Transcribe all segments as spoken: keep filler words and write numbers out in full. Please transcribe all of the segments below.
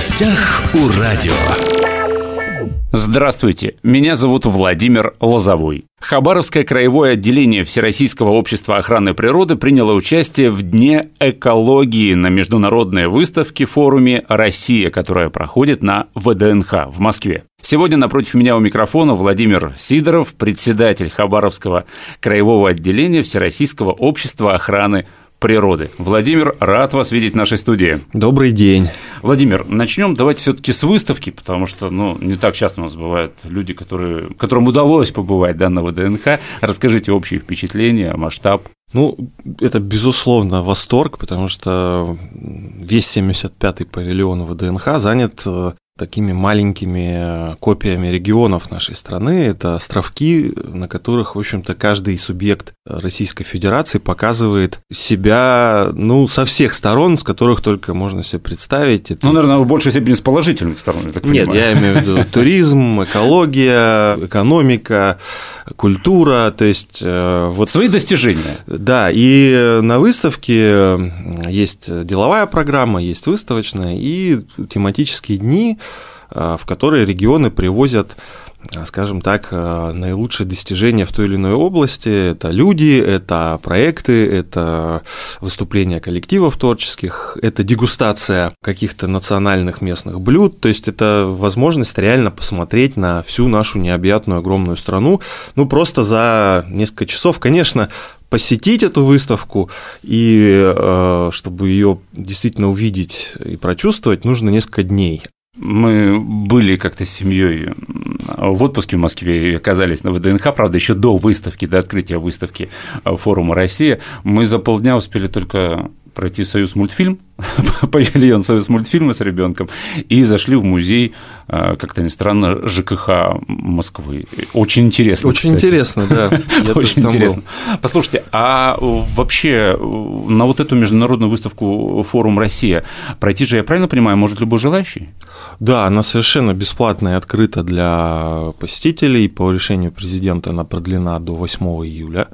гостях у радио. Здравствуйте, меня зовут Владимир Лозовой. Хабаровское краевое отделение Всероссийского общества охраны природы приняло участие в Дне экологии на международной выставке-форуме «Россия», которая проходит на вэ дэ эн ха в Москве. Сегодня напротив меня у микрофона Владимир Сидоров, председатель Хабаровского краевого отделения Всероссийского общества охраны природы. Владимир, рад вас видеть в нашей студии. Добрый день. Владимир, начнем давайте все-таки с выставки, потому что ну, не так часто у нас бывают люди, которые, которым удалось побывать да, на вэ дэ эн ха. Расскажите общие впечатления, масштаб. Ну, это, безусловно, восторг, потому что весь семьдесят пятый павильон вэ дэ эн ха занят такими маленькими копиями регионов нашей страны. Это островки, на которых, в общем-то, каждый субъект Российской Федерации показывает себя, ну, со всех сторон, с которых только можно себе представить. Это... Ну, наверное, в большей степени с положительных сторон, я так понимаю. Нет, я имею в виду туризм, экология, экономика, культура, то есть... Вот... Свои достижения. Да, и на выставке есть деловая программа, есть выставочная, и тематические дни, в которые регионы привозят, скажем так, наилучшие достижения в той или иной области. Это люди, это проекты, это выступления коллективов творческих, это дегустация каких-то национальных местных блюд. То есть это возможность реально посмотреть на всю нашу необъятную огромную страну. Ну, просто за несколько часов, конечно, посетить эту выставку, и чтобы ее действительно увидеть и прочувствовать, нужно несколько дней. Мы были как-то с семьей в отпуске в Москве и оказались на вэ дэ эн ха, правда, еще до выставки, до открытия выставки форума «Россия». Мы за полдня успели только пройти «Союзмультфильм», павильон «Союзмультфильма» с ребенком, и зашли в музей, как-то ни странно, ЖКХ Москвы. Очень интересно. Очень кстати. интересно, да. Очень интересно. Послушайте, а вообще на вот эту международную выставку «Форум Россия» пройти же, я правильно понимаю, может любой желающий? Да, она совершенно бесплатная и открыта для посетителей. По решению президента она продлена до восьмого июля.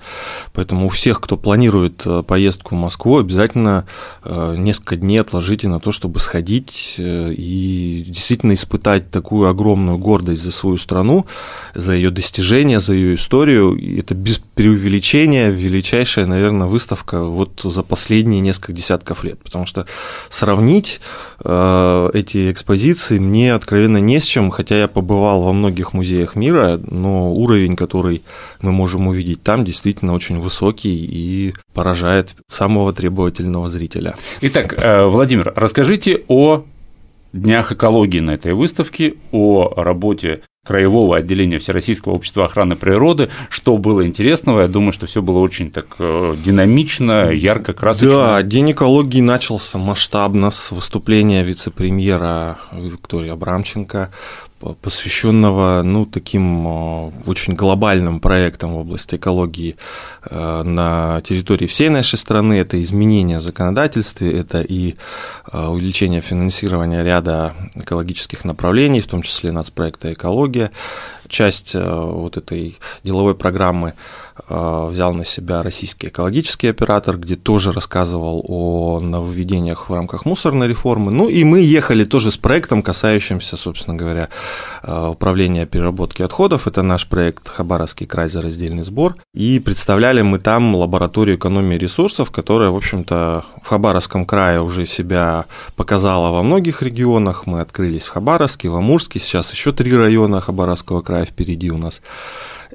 Поэтому у всех, кто планирует поездку в Москву, обязательно несколько дней отложите на то, чтобы сходить и действительно испытать такую огромную гордость за свою страну, за ее достижения, за ее историю. И это без преувеличения величайшая, наверное, выставка вот за последние несколько десятков лет, потому что сравнить эти экспозиции мне откровенно не с чем, хотя я побывал во многих музеях мира, но уровень, который мы можем увидеть там, действительно очень высокий и поражает самого требовательного зрителя. Итак, Владимир, расскажите о днях экологии на этой выставке, о работе краевого отделения Всероссийского общества охраны природы. Что было интересного? Я думаю, что все было очень так динамично, ярко, красочно. Да, День экологии начался масштабно с выступления вице-премьера Виктории Абрамченко, посвященного ну, таким очень глобальным проектам в области экологии на территории всей нашей страны. Это изменения в законодательстве, это и увеличение финансирования ряда экологических направлений, в том числе нацпроекта «Экология». Часть вот этой деловой программы взял на себя российский экологический оператор, где тоже рассказывал о нововведениях в рамках мусорной реформы. Ну и мы ехали тоже с проектом, касающимся, собственно говоря, управления переработки отходов. Это наш проект «Хабаровский край за раздельный сбор». И представляли мы там лабораторию экономии ресурсов, которая, в общем-то, в Хабаровском крае уже себя показала во многих регионах. Мы открылись в Хабаровске, в Амурске. Сейчас еще три района Хабаровского края впереди у нас.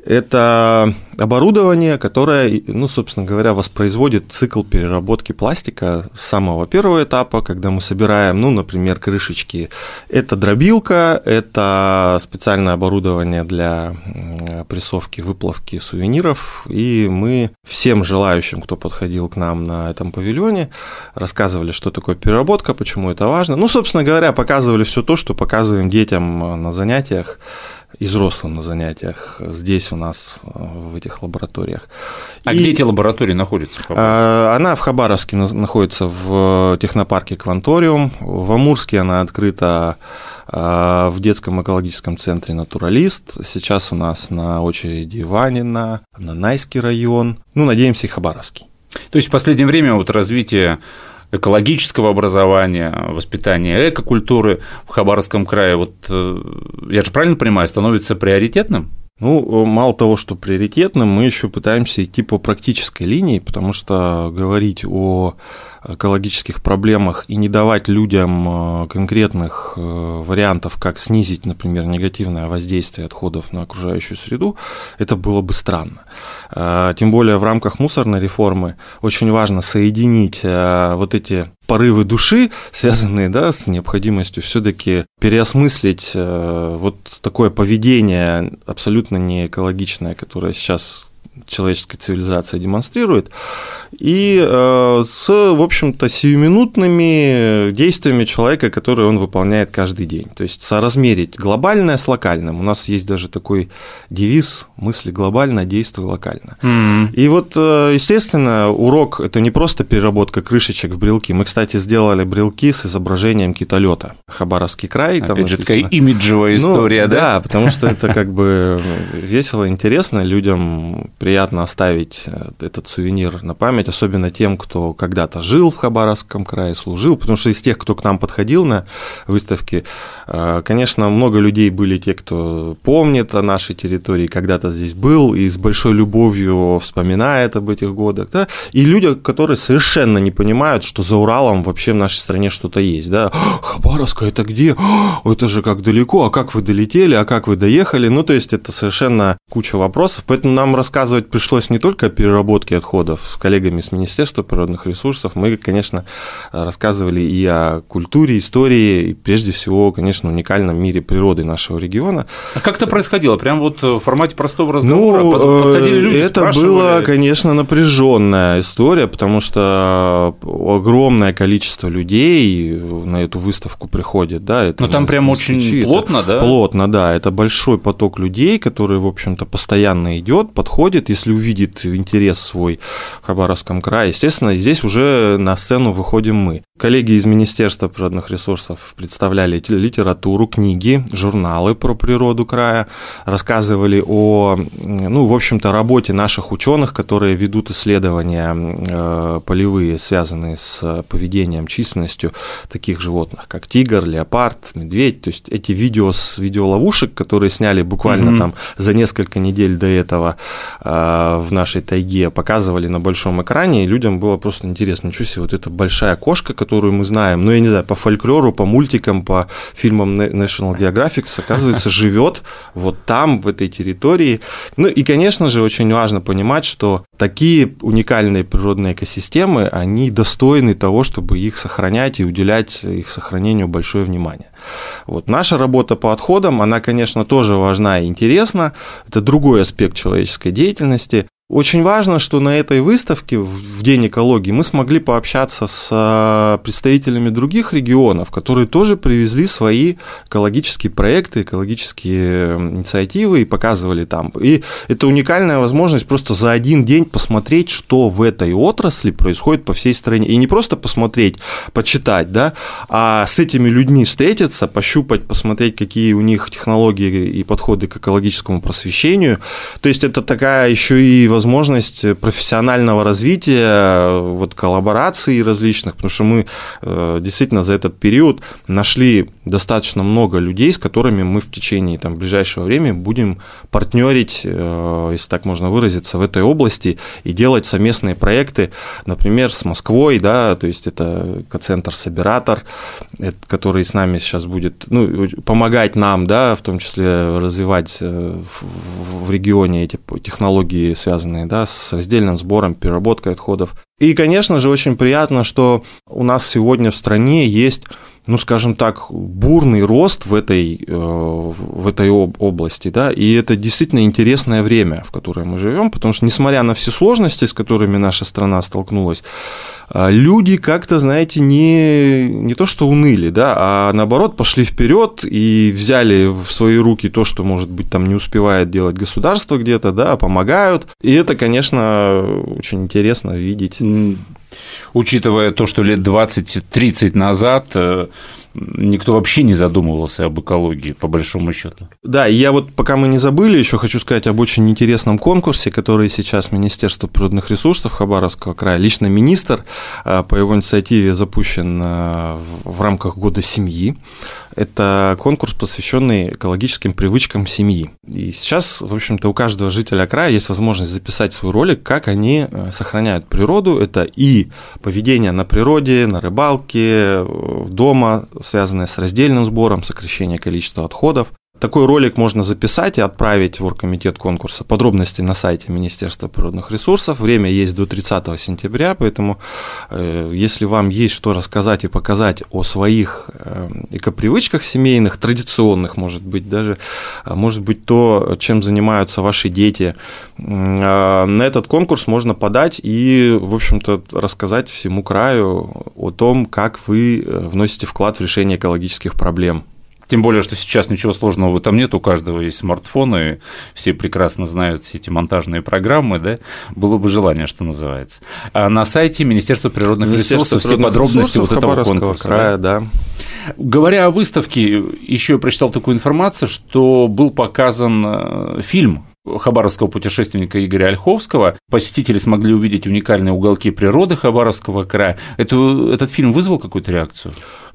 Это оборудование, которое, ну, собственно говоря, воспроизводит цикл переработки пластика с самого первого этапа, когда мы собираем, ну, например, крышечки. Это дробилка, это специальное оборудование для прессовки, выплавки сувениров. И мы всем желающим, кто подходил к нам на этом павильоне, рассказывали, что такое переработка, почему это важно. Ну, собственно говоря, показывали все то, что показываем детям на занятиях, и взрослым на занятиях здесь у нас, в этих лабораториях. А и... где эти лаборатории находятся? В она в Хабаровске находится в технопарке «Кванториум», в Амурске она открыта в детском экологическом центре «Натуралист». Сейчас у нас на очереди Иванина, Нанайский район, ну, надеемся, и Хабаровский. То есть в последнее время вот развитие экологического образования, воспитания экокультуры в Хабаровском крае, вот я же правильно понимаю, становится приоритетным? Ну, мало того, что приоритетным, мы еще пытаемся идти по практической линии, потому что говорить о экологических проблемах и не давать людям конкретных вариантов, как снизить, например, негативное воздействие отходов на окружающую среду, это было бы странно. Тем более в рамках мусорной реформы очень важно соединить вот эти порывы души, связанные, да, с необходимостью все-таки переосмыслить вот такое поведение абсолютно неэкологичное, которое сейчас человеческая цивилизация демонстрирует, и с, в общем-то, сиюминутными действиями человека, которые он выполняет каждый день. То есть соразмерить глобальное с локальным. У нас есть даже такой девиз: мысли глобально, действуй локально. Mm-hmm. И вот, естественно, урок – это не просто переработка крышечек в брелки. Мы, кстати, сделали брелки с изображением китолета. Хабаровский край. Опять там же такая имиджевая история, ну, да? Да, потому что это как бы весело, интересно, людям приятно оставить этот сувенир на память, особенно тем, кто когда-то жил в Хабаровском крае, служил, потому что из тех, кто к нам подходил на выставки, конечно, много людей были те, кто помнит о нашей территории, когда-то здесь был и с большой любовью вспоминает об этих годах, да? И люди, которые совершенно не понимают, что за Уралом вообще в нашей стране что-то есть, да? Хабаровск, это где? Это же как далеко, а как вы долетели, а как вы доехали? Ну, то есть, это совершенно куча вопросов, поэтому нам рассказывают пришлось не только о переработке отходов. С коллегами с Министерства природных ресурсов мы, конечно, рассказывали и о культуре, истории, и прежде всего, конечно, уникальном мире природы нашего региона. А как это происходило? Прямо вот в формате простого разговора? Ну, подходили люди, это спрашивали? Была, конечно, напряженная история, потому что огромное количество людей на эту выставку приходит. Да, это, но там прям очень плотно, это, да? Плотно, да. Это большой поток людей, который, в общем-то, постоянно идет, подходит, если увидит интерес свой в Хабаровском крае. Естественно, здесь уже на сцену выходим мы. Коллеги из Министерства природных ресурсов представляли литературу, книги, журналы про природу края, рассказывали о, ну, в общем-то, работе наших ученых, которые ведут исследования полевые, связанные с поведением, численностью таких животных, как тигр, леопард, медведь. То есть эти видео с видеоловушек, которые сняли буквально mm-hmm. там за несколько недель до этого в нашей тайге, показывали на большом экране, и людям было просто интересно. Ничего себе, вот эта большая кошка, которая, которую мы знаем, ну, я не знаю, по фольклору, по мультикам, по фильмам National Geographic, оказывается, живет вот там, в этой территории. Ну, и, конечно же, очень важно понимать, что такие уникальные природные экосистемы, они достойны того, чтобы их сохранять и уделять их сохранению большое внимание. Вот. Наша работа по отходам, она, конечно, тоже важна и интересна. Это другой аспект человеческой деятельности. Очень важно, что на этой выставке в День экологии мы смогли пообщаться с представителями других регионов, которые тоже привезли свои экологические проекты, экологические инициативы и показывали там. И это уникальная возможность просто за один день посмотреть, что в этой отрасли происходит по всей стране. И не просто посмотреть, почитать, да, а с этими людьми встретиться, пощупать, посмотреть, какие у них технологии и подходы к экологическому просвещению. То есть это такая еще и возможность возможность профессионального развития, вот, коллабораций различных, потому что мы э, действительно за этот период нашли достаточно много людей, с которыми мы в течение там, ближайшего времени будем партнерить, э, если так можно выразиться, в этой области и делать совместные проекты, например, с Москвой, да, то есть это экоцентр «Собиратор», который с нами сейчас будет, ну, помогать нам, да, в том числе развивать в регионе эти технологии, связанные, да, с раздельным сбором, переработкой отходов. И, конечно же, очень приятно, что у нас сегодня в стране есть, ну, скажем так, бурный рост в этой, в этой области, да, и это действительно интересное время, в которое мы живем, потому что, несмотря на все сложности, с которыми наша страна столкнулась, люди как-то, знаете, не, не то что уныли, да, а наоборот пошли вперед и взяли в свои руки то, что, может быть, там не успевает делать государство где-то, да, помогают, и это, конечно, очень интересно видеть. учитывая то, что лет двадцать-тридцать назад никто вообще не задумывался об экологии, по большому счету. Да, и я вот, пока мы не забыли, еще хочу сказать об очень интересном конкурсе, который сейчас Министерство природных ресурсов Хабаровского края, лично министр, по его инициативе запущен в рамках года семьи. Это конкурс, посвященный экологическим привычкам семьи. И сейчас, в общем-то, у каждого жителя края есть возможность записать свой ролик, как они сохраняют природу. Это и поведение на природе, на рыбалке, дома, связанное с раздельным сбором, сокращение количества отходов. Такой ролик можно записать и отправить в оргкомитет конкурса. Подробности на сайте Министерства природных ресурсов. Время есть до тридцатого сентября, поэтому э, если вам есть что рассказать и показать о своих э, экопривычках семейных, традиционных, может быть, даже, может быть, то, чем занимаются ваши дети, э, на этот конкурс можно подать и, в общем-то, рассказать всему краю о том, как вы вносите вклад в решение экологических проблем. Тем более, что сейчас ничего сложного в этом нет, у каждого есть смартфоны, все прекрасно знают все эти монтажные программы, да, было бы желание, что называется. А на сайте Министерства природных Министерство ресурсов природных все подробности ресурсов, вот этого конкурса. Края, да. Да. Говоря о выставке, еще я прочитал такую информацию, что был показан фильм хабаровского путешественника Игоря Ольховского. Посетители смогли увидеть уникальные уголки природы Хабаровского края. Это, этот фильм вызвал какую-то реакцию?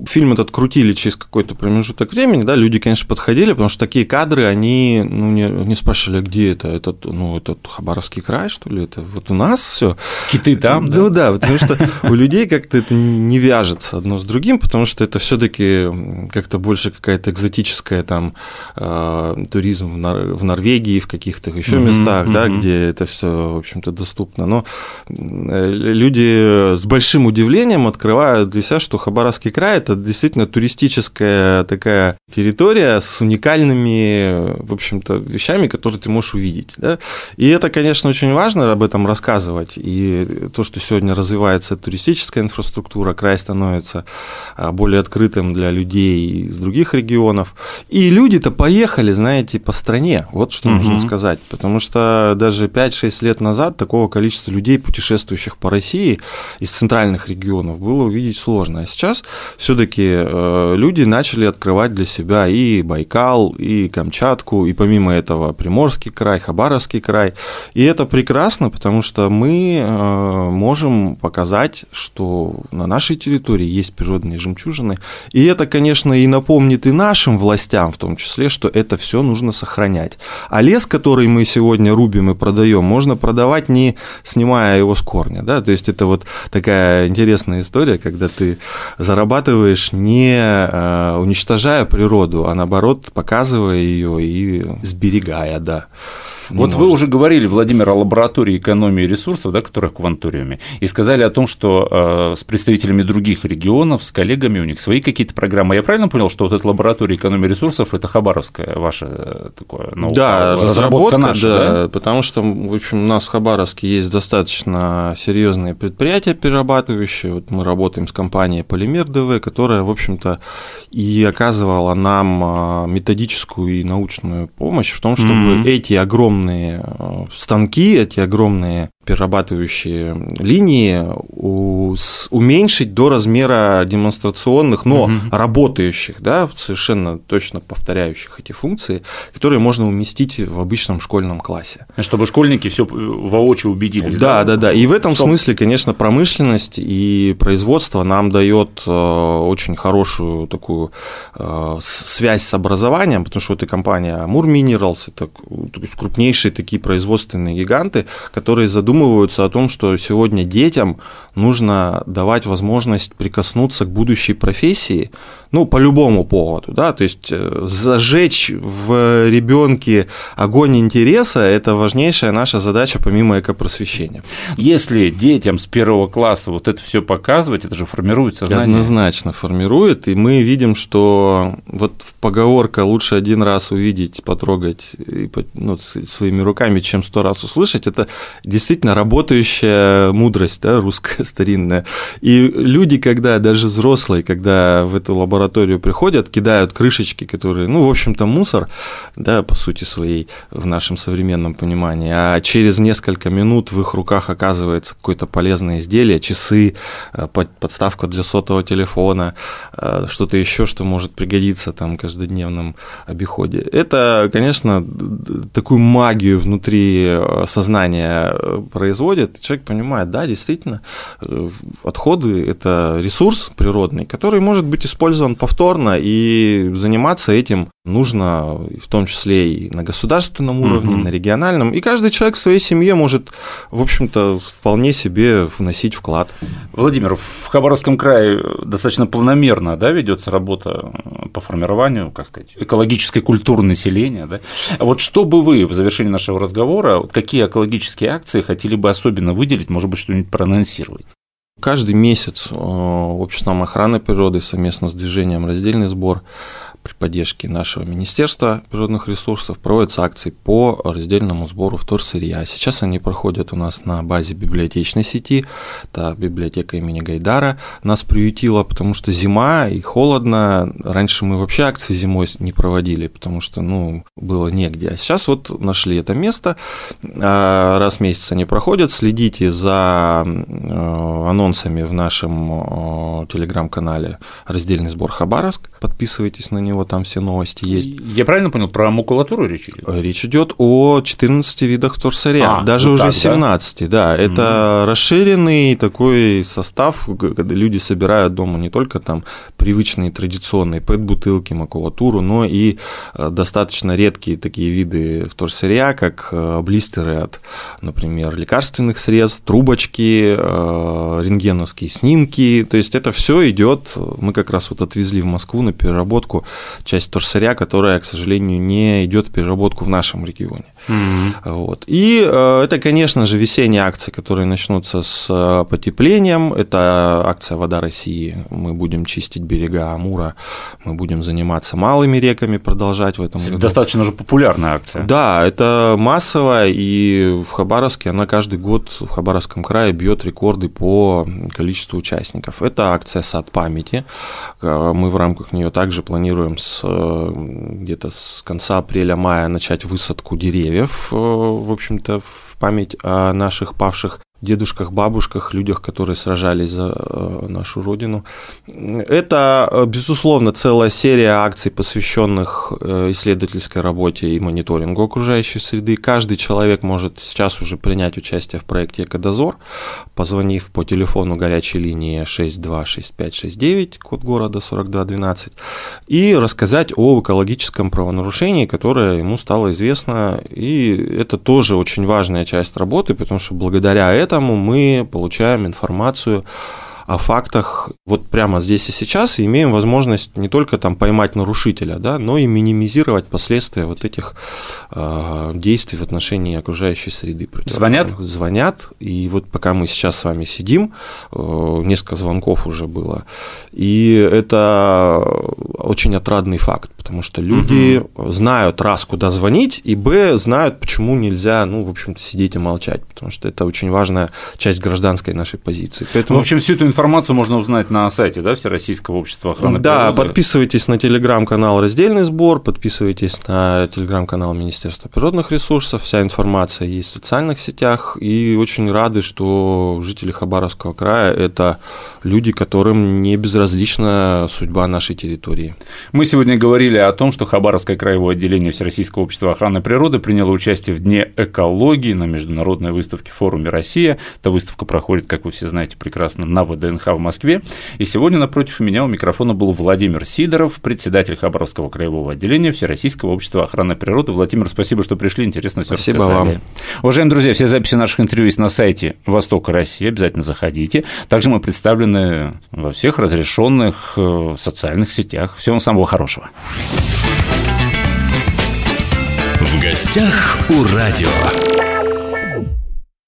Фильм этот крутили через какой-то промежуток времени, да, люди, конечно, подходили, потому что такие кадры, они ну, не, не спрашивали, где это, этот, ну, этот Хабаровский край, что ли, это вот у нас все. Киты там, да? Ну да, потому что у людей как-то это не вяжется одно с другим, потому что это все-таки как-то больше какая-то экзотическая там туризм в Норвегии, в каких-то еще mm-hmm, местах, mm-hmm. да, где это все, в общем-то, доступно. Но люди с большим удивлением открывают для себя, что Хабаровский край – это действительно туристическая такая территория с уникальными, в общем-то, вещами, которые ты можешь увидеть. Да? И это, конечно, очень важно об этом рассказывать. И то, что сегодня развивается туристическая инфраструктура, край становится более открытым для людей из других регионов. И люди-то поехали, знаете, по стране. Вот что mm-hmm. нужно сказать. Потому что даже пять-шесть лет назад такого количества людей, путешествующих по России из центральных регионов, было увидеть сложно. А сейчас все-таки люди начали открывать для себя и Байкал, и Камчатку, и помимо этого Приморский край, Хабаровский край. И это прекрасно, потому что мы можем показать, что на нашей территории есть природные жемчужины. И это, конечно, и напомнит и нашим властям, в том числе, что это все нужно сохранять. А лес, который который мы сегодня рубим и продаем, можно продавать, не снимая его с корня. Да? То есть это вот такая интересная история, когда ты зарабатываешь, не уничтожая природу, а наоборот показывая ее и сберегая. Да. Вот может. Вы уже говорили, Владимир, о лаборатории экономии ресурсов, да, которая в Кванториуме, и сказали о том, что э, с представителями других регионов, с коллегами, у них свои какие-то программы. Я правильно понял, что вот эта лаборатория экономии ресурсов – это хабаровская ваша такое, наука, да, разработка, разработка наша? Да, да, потому что, в общем, у нас в Хабаровске есть достаточно серьезные предприятия перерабатывающие. Вот мы работаем с компанией «Полимер ДВ», которая, в общем-то, и оказывала нам методическую и научную помощь в том, чтобы mm-hmm. эти огромные станки, эти огромные перерабатывающие линии уменьшить до размера демонстрационных, но uh-huh. работающих, да, совершенно точно повторяющих эти функции, которые можно уместить в обычном школьном классе. Чтобы школьники все воочию убедились. Да, да, да. да. И в этом Стоп. смысле, конечно, промышленность и производство нам дает очень хорошую такую связь с образованием, потому что это компания Amur Minerals, это крупнейшие такие производственные гиганты, которые задумываются о том, что сегодня детям нужно давать возможность прикоснуться к будущей профессии, ну, по любому поводу, да, то есть зажечь в ребенке огонь интереса – это важнейшая наша задача помимо экопросвещения. Если детям с первого класса вот это все показывать, это же формирует сознание. Однозначно формирует, и мы видим, что вот поговорка «лучше один раз увидеть, потрогать ну, своими руками, чем сто раз услышать» – это действительно действительно работающая мудрость, да, русская старинная. И люди, когда даже взрослые, когда в эту лабораторию приходят, кидают крышечки, которые, ну, в общем-то, мусор, да, по сути своей, в нашем современном понимании, а через несколько минут в их руках оказывается какое-то полезное изделие, часы, подставка для сотового телефона, что-то еще, что может пригодиться там в каждодневном обиходе. Это, конечно, такую магию внутри сознания производит. Человек понимает, да, действительно, отходы – это ресурс природный, который может быть использован повторно, и заниматься этим нужно в том числе и на государственном уровне, угу. на региональном. И каждый человек в своей семье может, в общем-то, вполне себе вносить вклад. Владимир, в Хабаровском крае достаточно планомерно, да, ведется работа по формированию, как сказать, экологической культуры населения. Да? Вот что бы вы в завершении нашего разговора, какие экологические акции хотели бы особенно выделить, может быть, что-нибудь проанонсировать? Каждый месяц обществом охраны природы совместно с движением «Раздельный сбор» при поддержке нашего Министерства природных ресурсов проводятся акции по раздельному сбору вторсырья. Сейчас они проходят у нас на базе библиотечной сети. Это библиотека имени Гайдара нас приютила, потому что зима и холодно. Раньше мы вообще акции зимой не проводили, потому что, ну, было негде. А сейчас вот нашли это место. Раз в месяц они проходят. Следите за анонсами в нашем телеграм-канале «Раздельный сбор Хабаровск». Подписывайтесь на него. Там все новости есть. Я правильно понял, про макулатуру речь идет? Речь идет о четырнадцати видах вторсырья, а, даже вот уже так, семнадцати, да. да это mm-hmm. расширенный такой состав, когда люди собирают дома не только там привычные традиционные пэт-бутылки, макулатуру, но и достаточно редкие такие виды вторсырья, как блистеры от, например, лекарственных средств, трубочки, рентгеновские снимки. То есть это все идет. Мы как раз вот отвезли в Москву на переработку часть вторсырья, которая, к сожалению, не идет в переработку в нашем регионе. Mm-hmm. Вот. И это, конечно же, весенние акции, которые начнутся с потеплением. Это акция «Вода России». Мы будем чистить берега Амура, мы будем заниматься малыми реками, продолжать в этом году. Достаточно же популярная акция. Да, это массовая, и в Хабаровске она каждый год в Хабаровском крае бьет рекорды по количеству участников. Это акция «Сад памяти». Мы в рамках нее также планируем С, где-то с конца апреля-мая начать высадку деревьев, в общем-то, в память о наших павших дедушках, бабушках, людях, которые сражались за нашу Родину. Это, безусловно, целая серия акций, посвященных исследовательской работе и мониторингу окружающей среды. Каждый человек может сейчас уже принять участие в проекте «Экодозор», позвонив по телефону горячей линии шесть два шесть пять шесть девять, код города сорок два двенадцать, и рассказать о экологическом правонарушении, которое ему стало известно. И это тоже очень важная часть работы, потому что благодаря этому Поэтому мы получаем информацию о фактах вот прямо здесь и сейчас, и имеем возможность не только там поймать нарушителя, да, но и минимизировать последствия вот этих э, действий в отношении окружающей среды. Звонят? Звонят, и вот пока мы сейчас с вами сидим, э, несколько звонков уже было, и это очень отрадный факт, потому что люди угу. знают, раз, куда звонить, и, б, знают, почему нельзя, ну, в общем-то, сидеть и молчать, потому что это очень важная часть гражданской нашей позиции. Поэтому... В общем, всю эту информацию Информацию можно узнать на сайте, да, Всероссийского общества охраны да, природы. Да, подписывайтесь на телеграм-канал «Раздельный сбор», подписывайтесь на телеграм-канал Министерства природных ресурсов, вся информация есть в социальных сетях, и очень рады, что жители Хабаровского края – это люди, которым не безразлична судьба нашей территории. Мы сегодня говорили о том, что Хабаровское краевое отделение Всероссийского общества охраны природы приняло участие в Дне экологии на международной выставке форуме «Россия». Эта выставка проходит, как вы все знаете прекрасно, на ВДНХ в Москве. И сегодня напротив меня у микрофона был Владимир Сидоров, председатель Хабаровского краевого отделения Всероссийского общества охраны природы. Владимир, спасибо, что пришли, интересно все рассказали. Спасибо вам. Уважаемые друзья, все записи наших интервью есть на сайте Востока России, обязательно заходите. Также мы представлены во всех разрешенных социальных сетях. Всего самого хорошего. В гостях у радио.